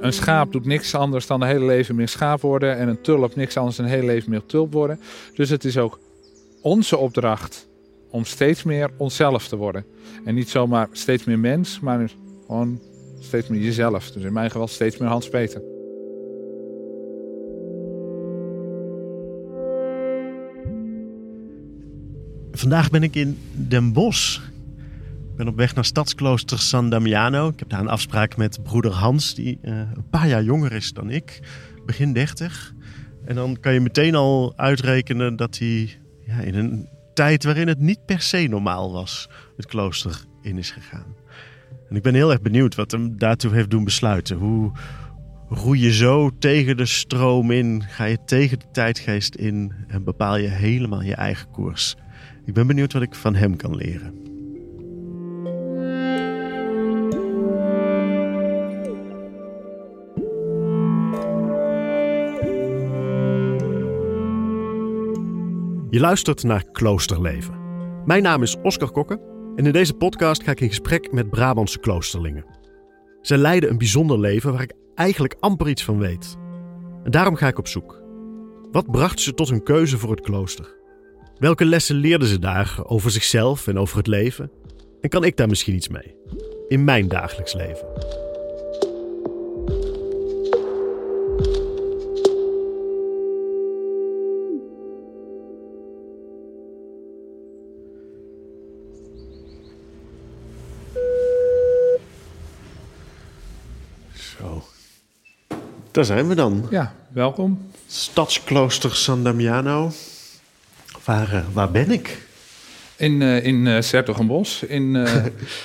Een schaap doet niks anders dan een hele leven meer schaap worden. En een tulp niks anders dan een hele leven meer tulp worden. Dus het is ook onze opdracht om steeds meer onszelf te worden. En niet zomaar steeds meer mens, maar gewoon steeds meer jezelf. Dus in mijn geval steeds meer Hans-Peter. Vandaag ben ik in Den Bosch. Ik ben op weg naar stadsklooster San Damiano. Ik heb daar een afspraak met broeder Hans, die een paar jaar jonger is dan ik. Begin 30. En dan kan je meteen al uitrekenen dat hij in een tijd waarin het niet per se normaal was, het klooster in is gegaan. En ik ben heel erg benieuwd wat hem daartoe heeft doen besluiten. Hoe roei je zo tegen de stroom in? Ga je tegen de tijdgeest in en bepaal je helemaal je eigen koers? Ik ben benieuwd wat ik van hem kan leren. Je luistert naar Kloosterleven. Mijn naam is Oscar Kokke en in deze podcast ga ik in gesprek met Brabantse kloosterlingen. Zij leiden een bijzonder leven waar ik eigenlijk amper iets van weet. En daarom ga ik op zoek. Wat bracht ze tot hun keuze voor het klooster? Welke lessen leerden ze daar over zichzelf en over het leven? En kan ik daar misschien iets mee? In mijn dagelijks leven. Zo. Daar zijn we dan. Ja, welkom. Stadsklooster San Damiano. Waar ben ik? In 's-Hertogenbosch.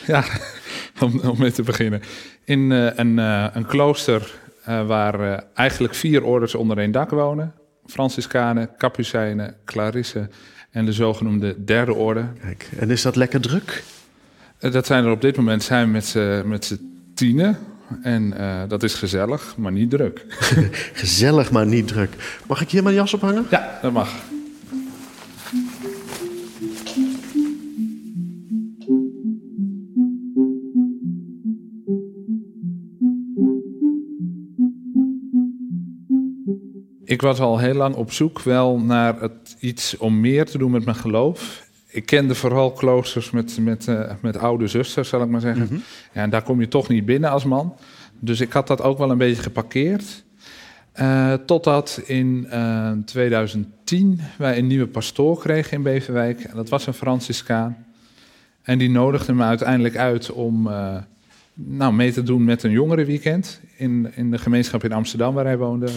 Ja, om mee te beginnen. In een klooster waar eigenlijk 4 orders onder één dak wonen. Franciscanen, Kapucijnen, Clarissen en de zogenoemde derde orde. Kijk, en is dat lekker druk? Dat zijn er op dit moment met z'n 10. En dat is gezellig, maar niet druk. Gezellig, maar niet druk. Mag ik hier mijn jas ophangen? Ja, dat mag. Ik was al heel lang op zoek wel naar iets om meer te doen met mijn geloof. Ik kende vooral kloosters met oude zusters, zal ik maar zeggen. Mm-hmm. Ja, en daar kom je toch niet binnen als man. Dus ik had dat ook wel een beetje geparkeerd. Totdat in 2010 wij een nieuwe pastoor kregen in Beverwijk. En dat was een Franciscaan. En die nodigde me uiteindelijk uit om mee te doen met een jongerenweekend. In de gemeenschap in Amsterdam waar hij woonde.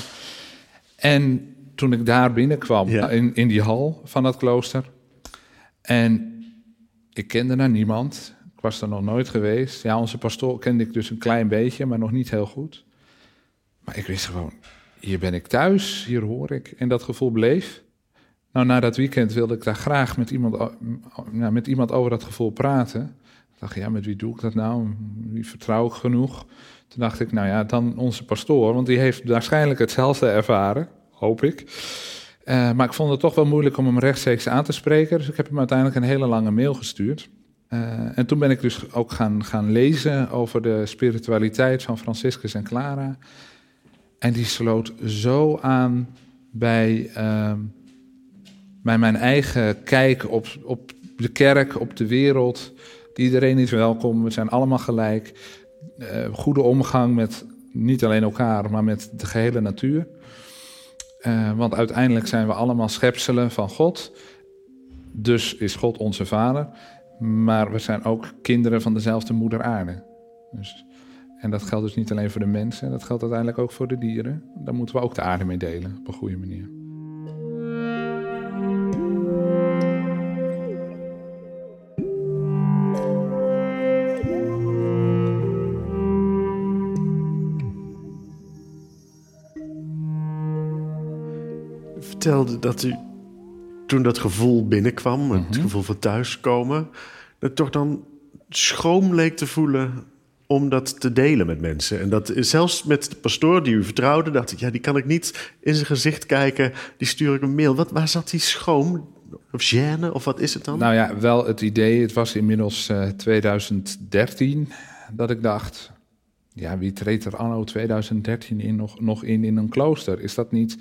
En toen ik daar binnenkwam, in die hal van dat klooster. En ik kende daar niemand. Ik was daar nog nooit geweest. Ja, onze pastoor kende ik dus een klein beetje, maar nog niet heel goed. Maar ik wist gewoon, hier ben ik thuis, hier hoor ik. En dat gevoel bleef. Nou, na dat weekend wilde ik daar graag met iemand over dat gevoel praten. Ik dacht, met wie doe ik dat nou? Wie vertrouw ik genoeg? Toen dacht ik, dan onze pastoor, want die heeft waarschijnlijk hetzelfde ervaren, hoop ik. Maar ik vond het toch wel moeilijk om hem rechtstreeks aan te spreken, dus ik heb hem uiteindelijk een hele lange mail gestuurd. En toen ben ik dus ook gaan lezen over de spiritualiteit van Franciscus en Clara. En die sloot zo aan bij mijn eigen kijk op de kerk, op de wereld. Iedereen is welkom, we zijn allemaal gelijk. Goede omgang met niet alleen elkaar, maar met de gehele natuur. Want uiteindelijk zijn we allemaal schepselen van God. Dus is God onze vader. Maar we zijn ook kinderen van dezelfde moeder aarde. Dus, en dat geldt dus niet alleen voor de mensen. Dat geldt uiteindelijk ook voor de dieren. Daar moeten we ook de aarde mee delen op een goede manier. Dat u toen dat gevoel binnenkwam, het gevoel van thuiskomen, dat toch dan schroom leek te voelen om dat te delen met mensen. En dat zelfs met de pastoor die u vertrouwde, dacht ik, die kan ik niet in zijn gezicht kijken, die stuur ik een mail. Waar zat die schroom? Of gêne? Of wat is het dan? Nou ja, wel het idee, het was inmiddels 2013 dat ik dacht, Ja, wie treedt er anno 2013 in een klooster? Is dat niet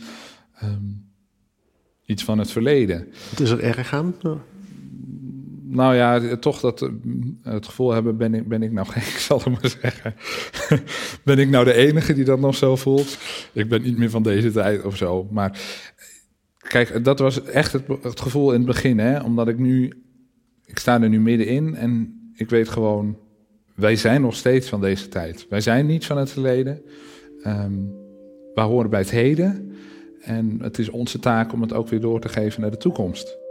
iets van het verleden? Wat is er erg aan? Ja. Nou ja, toch dat het gevoel hebben, ben ik nou gek, ik zal het maar zeggen. Ben ik nou de enige die dat nog zo voelt? Ik ben niet meer van deze tijd of zo. Maar kijk, dat was echt het gevoel in het begin. Hè? Omdat ik sta er nu middenin en ik weet gewoon, wij zijn nog steeds van deze tijd. Wij zijn niet van het verleden. Wij horen bij het heden. En het is onze taak om het ook weer door te geven naar de toekomst.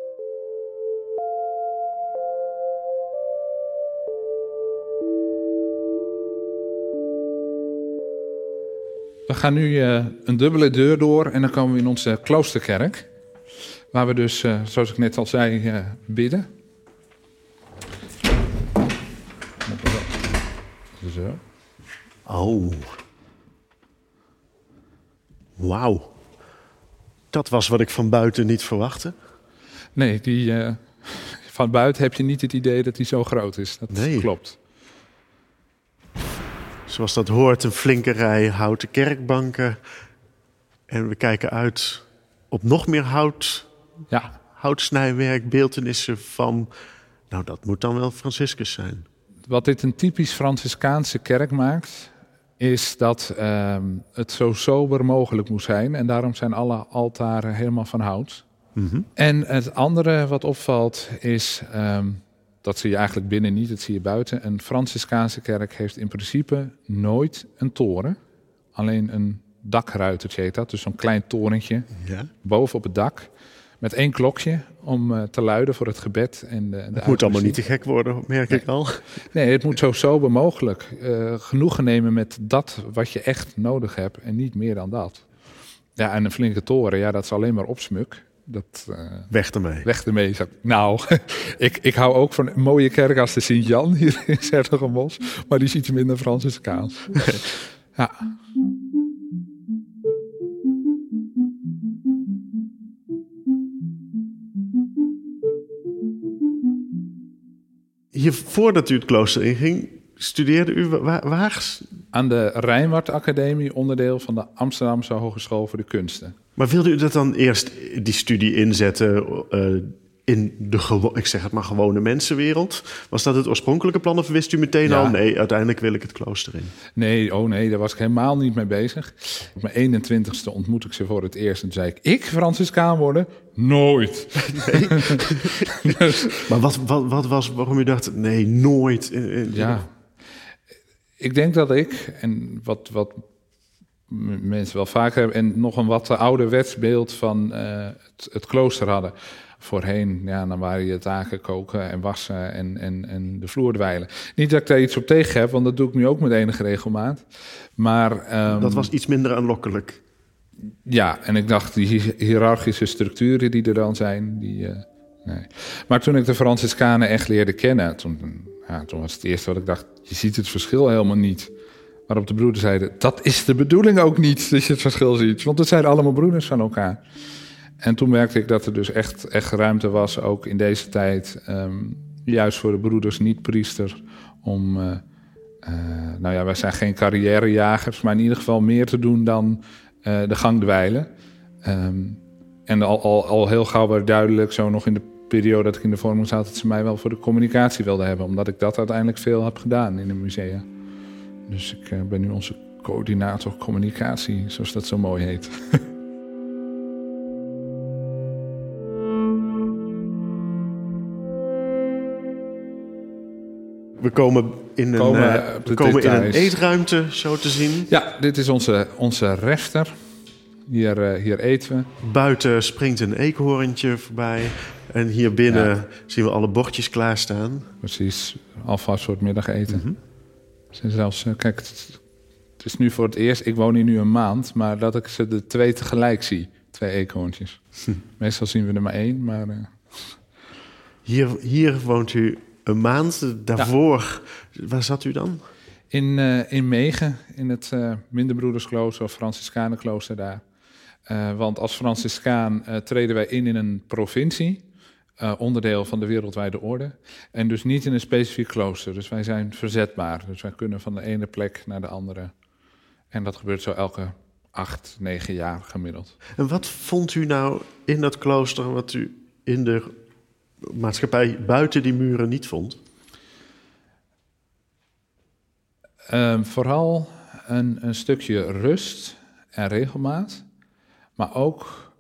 We gaan nu een dubbele deur door en dan komen we in onze kloosterkerk. Waar we dus, zoals ik net al zei, bidden. Zo. Oh. Wauw. Dat was wat ik van buiten niet verwachtte. Nee, van buiten heb je niet het idee dat die zo groot is. Dat klopt. Zoals dat hoort, een flinke rij houten kerkbanken. En we kijken uit op nog meer hout. Ja. Houtsnijwerk, beeltenissen van... Nou, dat moet dan wel Franciscus zijn. Wat dit een typisch Franciscaanse kerk maakt... is dat het zo sober mogelijk moet zijn. En daarom zijn alle altaren helemaal van hout. Mm-hmm. En het andere wat opvalt is... dat zie je eigenlijk binnen niet, dat zie je buiten. Een Franciscaanse kerk heeft in principe nooit een toren. Alleen een dakruitertje heet dat. Dus zo'n klein torentje boven op het dak. Met 1 klokje om te luiden voor het gebed. Het moet allemaal niet te gek worden, merk ik al. Nee, het moet zo sober mogelijk. Genoegen nemen met dat wat je echt nodig hebt en niet meer dan dat. Ja, en een flinke toren, ja, dat is alleen maar opsmuk. Weg ermee. Weg ermee. Nou, ik hou ook van een mooie kerk als de Sint-Jan hier in 's-Hertogenbosch. Maar die is iets minder Franciscaans. Ja. Voordat u het klooster inging, studeerde u waar? Aan de Rietveld Academie, onderdeel van de Amsterdamse Hogeschool voor de Kunsten. Maar wilde u dat dan eerst, die studie inzetten in de gewone mensenwereld? Was dat het oorspronkelijke plan of wist u meteen al... nee, uiteindelijk wil ik het klooster in? Nee, daar was ik helemaal niet mee bezig. Op mijn 21ste ontmoet ik ze voor het eerst en toen zei ik Franciscaan worden? Nooit. Nee. Maar wat was waarom u dacht, nee, nooit? Ja, ik denk dat ik, en wat mensen wel vaker hebben... en nog een wat ouderwets beeld van het klooster hadden... Voorheen, ja, dan waren je taken koken en wassen en de vloer dweilen. Niet dat ik daar iets op tegen heb, want dat doe ik nu ook met enige regelmaat. Maar dat was iets minder aanlokkelijk. Ja, en ik dacht, die hiërarchische structuren die er dan zijn... nee. Maar toen ik de Franciscanen echt leerde kennen... Toen was het eerste wat ik dacht, je ziet het verschil helemaal niet. Waarop de broeders zeiden, dat is de bedoeling ook niet, dat je het verschil ziet. Want het zijn allemaal broeders van elkaar... En toen merkte ik dat er dus echt ruimte was, ook in deze tijd... juist voor de broeders, niet-priester, om... wij zijn geen carrièrejagers... maar in ieder geval meer te doen dan de gang dweilen. En al heel gauw werd duidelijk, zo nog in de periode dat ik in de vorming zat... dat ze mij wel voor de communicatie wilden hebben... omdat ik dat uiteindelijk veel heb gedaan in de musea. Dus ik ben nu onze coördinator communicatie, zoals dat zo mooi heet... We komen in een eetruimte, zo te zien. Ja, dit is onze refter. Hier eten we. Buiten springt een eekhoorntje voorbij. En hier binnen zien we alle bordjes klaarstaan. Precies, alvast voor het middageten. Mm-hmm. Zijn zelfs, kijk, het is nu voor het eerst, ik woon hier nu een maand... maar dat ik ze de 2 tegelijk zie, 2 eekhoorntjes. Meestal zien we er maar 1, maar... Hier woont u... Een maand daarvoor, waar zat u dan? In Megen, in het Minderbroedersklooster of Franciscanenklooster daar. Want als Franciscaan treden wij in een provincie. onderdeel van de wereldwijde orde. En dus niet in een specifiek klooster. Dus wij zijn verzetbaar. Dus wij kunnen van de ene plek naar de andere. En dat gebeurt zo elke 8-9 jaar gemiddeld. En wat vond u nou in dat klooster wat u in de maatschappij buiten die muren niet vond? Vooral een stukje rust en regelmaat. Maar ook,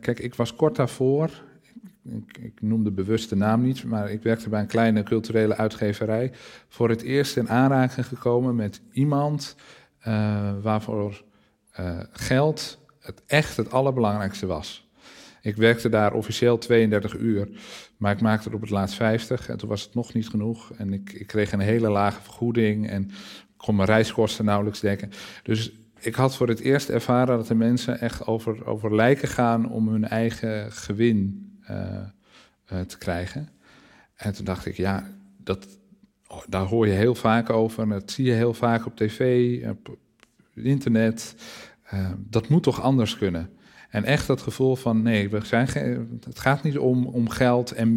kijk, ik was kort daarvoor, ik noemde bewust de naam niet, maar ik werkte bij een kleine culturele uitgeverij. Voor het eerst in aanraking gekomen met iemand waarvoor geld het allerbelangrijkste was. Ik werkte daar officieel 32 uur, maar ik maakte er op het laatst 50 en toen was het nog niet genoeg. En ik kreeg een hele lage vergoeding en kon mijn reiskosten nauwelijks dekken. Dus ik had voor het eerst ervaren dat de mensen echt over lijken gaan om hun eigen gewin te krijgen. En toen dacht ik, ja, daar hoor je heel vaak over en dat zie je heel vaak op tv, op internet. Dat moet toch anders kunnen? En echt dat gevoel van, nee, het gaat niet om geld en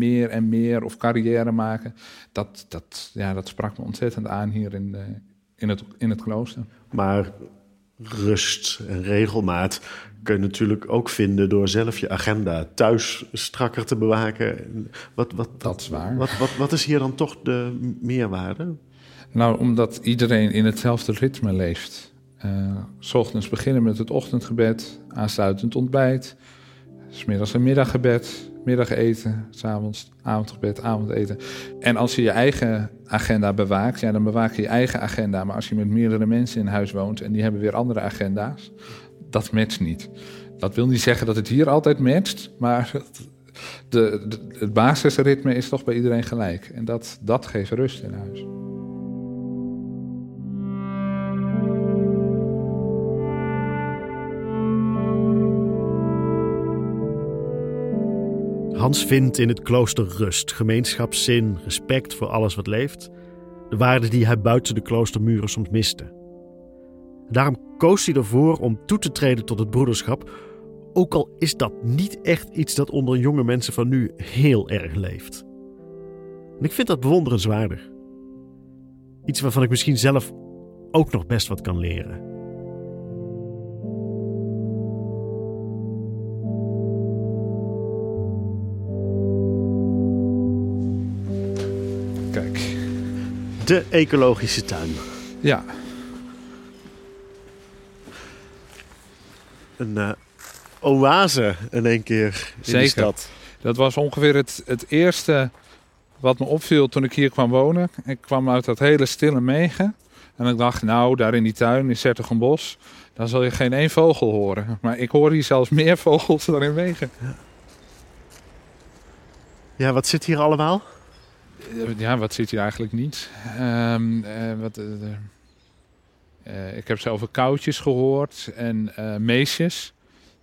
meer of carrière maken. Dat sprak me ontzettend aan hier in het klooster. Maar rust en regelmaat kun je natuurlijk ook vinden door zelf je agenda thuis strakker te bewaken. Dat is waar. Wat is hier dan toch de meerwaarde? Nou, omdat iedereen in hetzelfde ritme leeft. 'S Ochtends beginnen met het ochtendgebed, aansluitend ontbijt. 'S Middags een middaggebed, middageten, 's avonds avondgebed, avondeten. En als je je eigen agenda bewaakt, ja, dan bewaak je je eigen agenda. Maar als je met meerdere mensen in huis woont en die hebben weer andere agenda's, dat matcht niet. Dat wil niet zeggen dat het hier altijd matcht, maar het basisritme is toch bij iedereen gelijk. En dat geeft rust in huis. Hans vindt in het klooster rust, gemeenschapszin, respect voor alles wat leeft. De waarden die hij buiten de kloostermuren soms miste. Daarom koos hij ervoor om toe te treden tot het broederschap. Ook al is dat niet echt iets dat onder jonge mensen van nu heel erg leeft. En ik vind dat bewonderenswaardig. Iets waarvan ik misschien zelf ook nog best wat kan leren. De ecologische tuin. Ja. Een oase in één keer in de stad. Dat was ongeveer het eerste wat me opviel toen ik hier kwam wonen. Ik kwam uit dat hele stille Megen. En ik dacht, nou, daar in die tuin in 's-Hertogenbosch, daar zal je geen één vogel horen. Maar ik hoor hier zelfs meer vogels dan in Megen. Ja, wat zit hier allemaal? Ja, wat zit hier eigenlijk niet? Ik heb zelf koudjes gehoord en meesjes.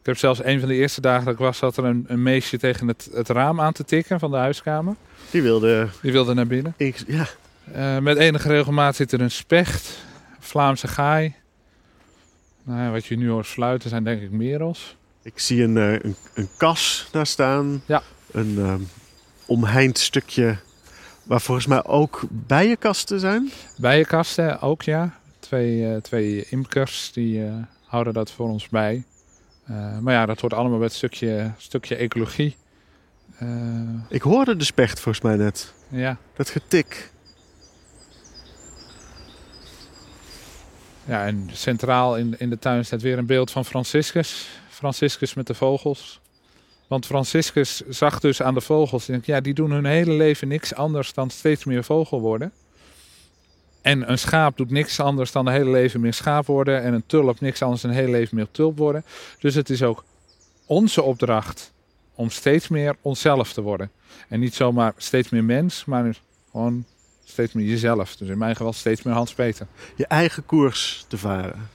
Ik heb zelfs een van de eerste dagen dat ik was, zat er een meesje tegen het raam aan te tikken van de huiskamer. Die wilde naar binnen. Ja. Met enige regelmaat zit er een specht, Vlaamse gaai. Nou ja, wat je nu hoort fluiten zijn denk ik merels. Ik zie een kas daar staan. Ja. Een omheind stukje... Waar volgens mij ook bijenkasten zijn? Bijenkasten ook, ja. Twee imkers die houden dat voor ons bij. Maar ja, dat hoort allemaal bij het stukje ecologie. Ik hoorde de specht volgens mij net. Ja. Dat getik. Ja, en centraal in de tuin staat weer een beeld van Franciscus. Franciscus met de vogels. Want Franciscus zag dus aan de vogels, ja, die doen hun hele leven niks anders dan steeds meer vogel worden. En een schaap doet niks anders dan de hele leven meer schaap worden. En een tulp niks anders dan een hele leven meer tulp worden. Dus het is ook onze opdracht om steeds meer onszelf te worden. En niet zomaar steeds meer mens, maar gewoon steeds meer jezelf. Dus in mijn geval steeds meer Hans-Peter. Je eigen koers te varen.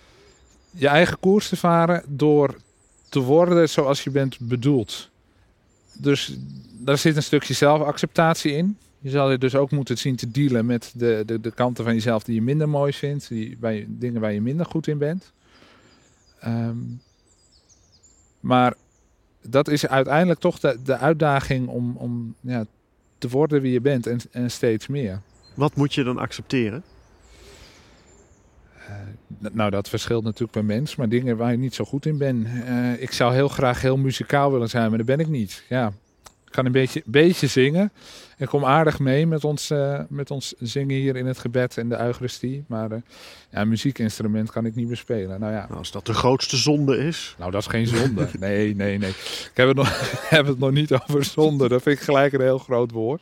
Je eigen koers te varen door... te worden zoals je bent bedoeld. Dus daar zit een stukje zelfacceptatie in. Je zal je dus ook moeten zien te dealen met de kanten van jezelf die je minder mooi vindt. Dingen waar je minder goed in bent. Maar dat is uiteindelijk toch de uitdaging om ja, te worden wie je bent en steeds meer. Wat moet je dan accepteren? Nou, dat verschilt natuurlijk per mens, maar dingen waar je niet zo goed in bent. Ik zou heel graag heel muzikaal willen zijn, maar dat ben ik niet. Ja, ik kan een beetje zingen en kom aardig mee met ons zingen hier in het gebed en de eucharistie. Maar een muziekinstrument kan ik niet meer spelen. Nou, ja. Nou, als dat de grootste zonde is? Nou, dat is geen zonde. Nee. Ik heb het nog niet over zonde. Dat vind ik gelijk een heel groot woord.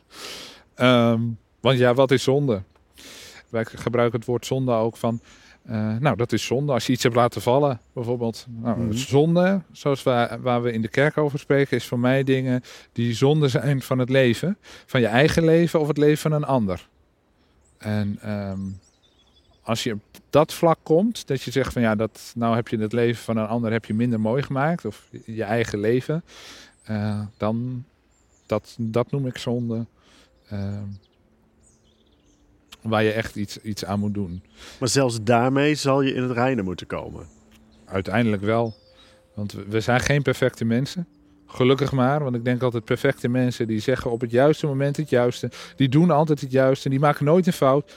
Want ja, wat is zonde? Wij gebruiken het woord zonde ook van... dat is zonde. Als je iets hebt laten vallen, bijvoorbeeld. Nou, zonde, zoals waar we in de kerk over spreken, is voor mij dingen die zonde zijn van het leven. Van je eigen leven of het leven van een ander. En als je op dat vlak komt, dat je zegt van ja, nou heb je het leven van een ander heb je minder mooi gemaakt. Of je eigen leven. Dan, dat noem ik zonde. Waar je echt iets aan moet doen. Maar zelfs daarmee zal je in het reine moeten komen? Uiteindelijk wel. Want we zijn geen perfecte mensen. Gelukkig maar. Want ik denk altijd perfecte mensen die zeggen op het juiste moment het juiste. Die doen altijd het juiste. Die maken nooit een fout.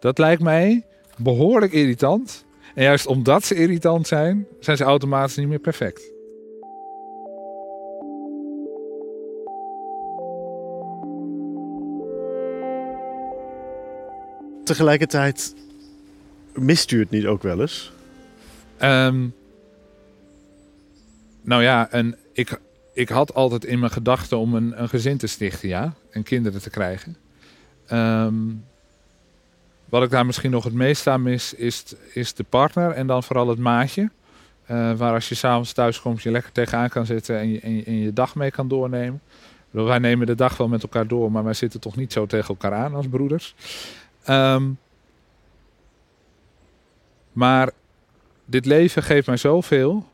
Dat lijkt mij behoorlijk irritant. En juist omdat ze irritant zijn, zijn ze automatisch niet meer perfect. Tegelijkertijd mist u het niet ook wel eens? En ik had altijd in mijn gedachten om een gezin te stichten, ja. En kinderen te krijgen. Wat ik daar misschien nog het meest aan mis, is de partner en dan vooral het maatje. Waar als je s'avonds thuis komt, je lekker tegenaan kan zitten en je dag mee kan doornemen. Wij nemen de dag wel met elkaar door, maar wij zitten toch niet zo tegen elkaar aan als broeders. Maar dit leven geeft mij zoveel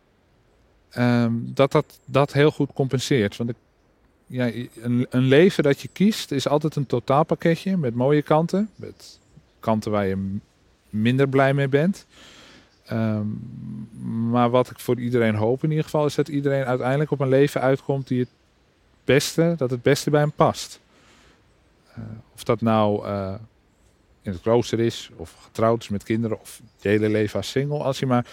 dat heel goed compenseert. Want een leven dat je kiest is altijd een totaalpakketje met mooie kanten. Met kanten waar je minder blij mee bent. Maar wat ik voor iedereen hoop in ieder geval is dat iedereen uiteindelijk op een leven uitkomt dat het beste bij hem past. Of dat nou... in het klooster is, of getrouwd is met kinderen, of je hele leven als single. Als je maar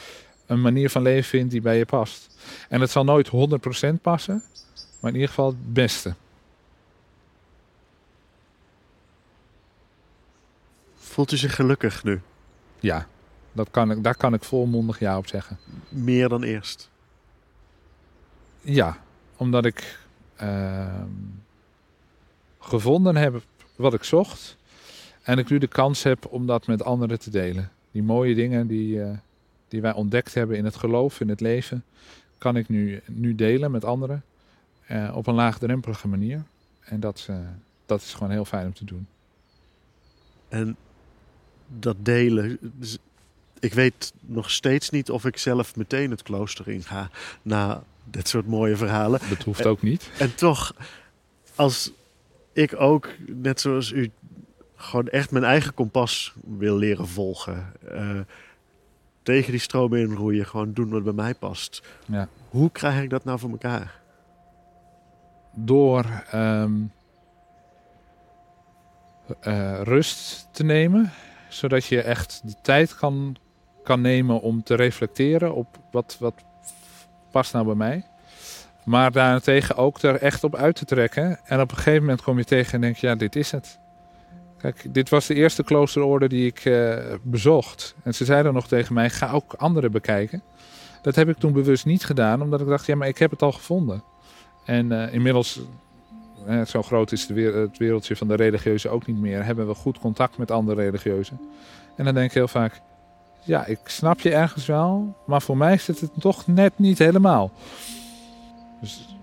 een manier van leven vindt die bij je past. En het zal nooit 100% passen, maar in ieder geval het beste. Voelt u zich gelukkig nu? Ja, daar kan ik volmondig ja op zeggen. Meer dan eerst? Ja, omdat ik gevonden heb wat ik zocht. En ik nu de kans heb om dat met anderen te delen. Die mooie dingen die wij ontdekt hebben in het geloof, in het leven, kan ik nu delen met anderen. Op een laagdrempelige manier. En dat is gewoon heel fijn om te doen. En dat delen... Ik weet nog steeds niet of ik zelf meteen het klooster inga na dit soort mooie verhalen. Dat hoeft ook niet. En toch, als ik ook, net zoals u... gewoon echt mijn eigen kompas wil leren volgen. Tegen die stroom inroeien. Gewoon doen wat bij mij past. Ja. Hoe krijg ik dat nou voor elkaar? Door rust te nemen. Zodat je echt de tijd kan nemen om te reflecteren op wat past nou bij mij. Maar daarentegen ook er echt op uit te trekken. En op een gegeven moment kom je tegen en denk je, ja, dit is het. Kijk, dit was de eerste kloosterorde die ik bezocht. En ze zeiden nog tegen mij, ga ook anderen bekijken. Dat heb ik toen bewust niet gedaan, omdat ik dacht, ja, maar ik heb het al gevonden. En inmiddels, zo groot is het wereldje van de religieuzen ook niet meer, hebben we goed contact met andere religieuzen. En dan denk ik heel vaak, ja, ik snap je ergens wel, maar voor mij zit het toch net niet helemaal. Dus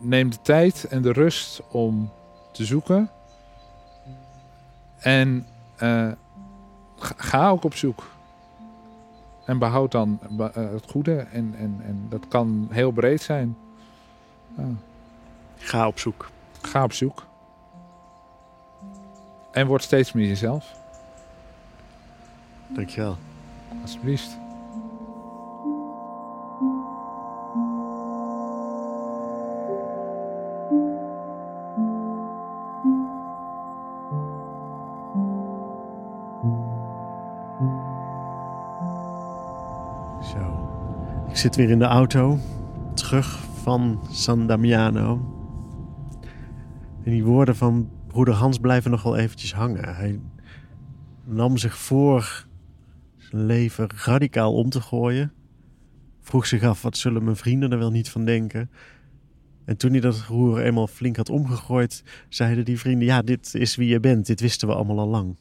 neem de tijd en de rust om te zoeken. En ga ook op zoek. En behoud dan het goede. En dat kan heel breed zijn. Ga op zoek. Ga op zoek. En word steeds meer jezelf. Dankjewel. Alsjeblieft. Zo. Ik zit weer in de auto. Terug van San Damiano. En die woorden van broeder Hans blijven nog wel eventjes hangen. Hij nam zich voor zijn leven radicaal om te gooien. Vroeg zich af, wat zullen mijn vrienden er wel niet van denken? En toen hij dat roer eenmaal flink had omgegooid, zeiden die vrienden, ja, dit is wie je bent. Dit wisten we allemaal al lang.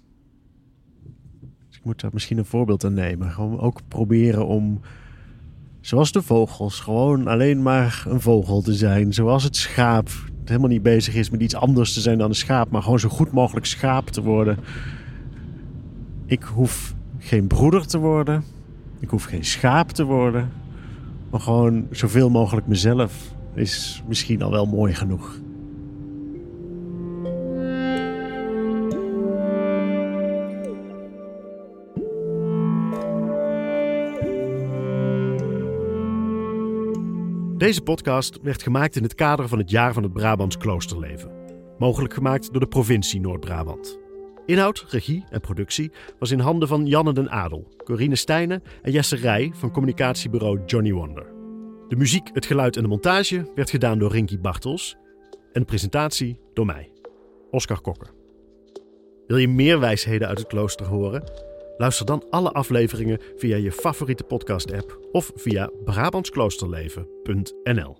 Dus ik moet daar misschien een voorbeeld aan nemen. Gewoon ook proberen om, zoals de vogels, gewoon alleen maar een vogel te zijn. Zoals het schaap helemaal niet bezig is met iets anders te zijn dan een schaap, maar gewoon zo goed mogelijk schaap te worden. Ik hoef geen broeder te worden. Ik hoef geen schaap te worden. Maar gewoon zoveel mogelijk mezelf is misschien al wel mooi genoeg. Deze podcast werd gemaakt in het kader van het jaar van het Brabants kloosterleven. Mogelijk gemaakt door de provincie Noord-Brabant. Inhoud, regie en productie was in handen van Janne den Adel, Corine Stijnen en Jesse Rij van communicatiebureau Johnny Wonder. De muziek, het geluid en de montage werd gedaan door Rinky Bartels en de presentatie door mij, Oscar Kokke. Wil je meer wijsheden uit het klooster horen? Luister dan alle afleveringen via je favoriete podcast-app of via brabantskloosterleven.nl.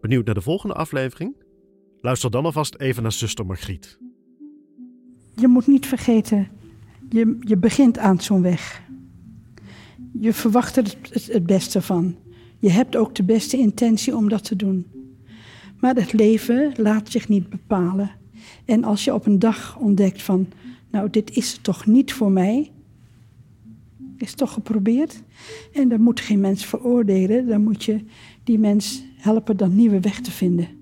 Benieuwd naar de volgende aflevering? Luister dan alvast even naar zuster Margriet. Je moet niet vergeten, je begint aan zo'n weg. Je verwacht er het beste van. Je hebt ook de beste intentie om dat te doen. Maar het leven laat zich niet bepalen. En als je op een dag ontdekt van, nou, dit is het toch niet voor mij. Is toch geprobeerd. En daar moet geen mens veroordelen. Dan moet je die mens helpen dan nieuwe weg te vinden.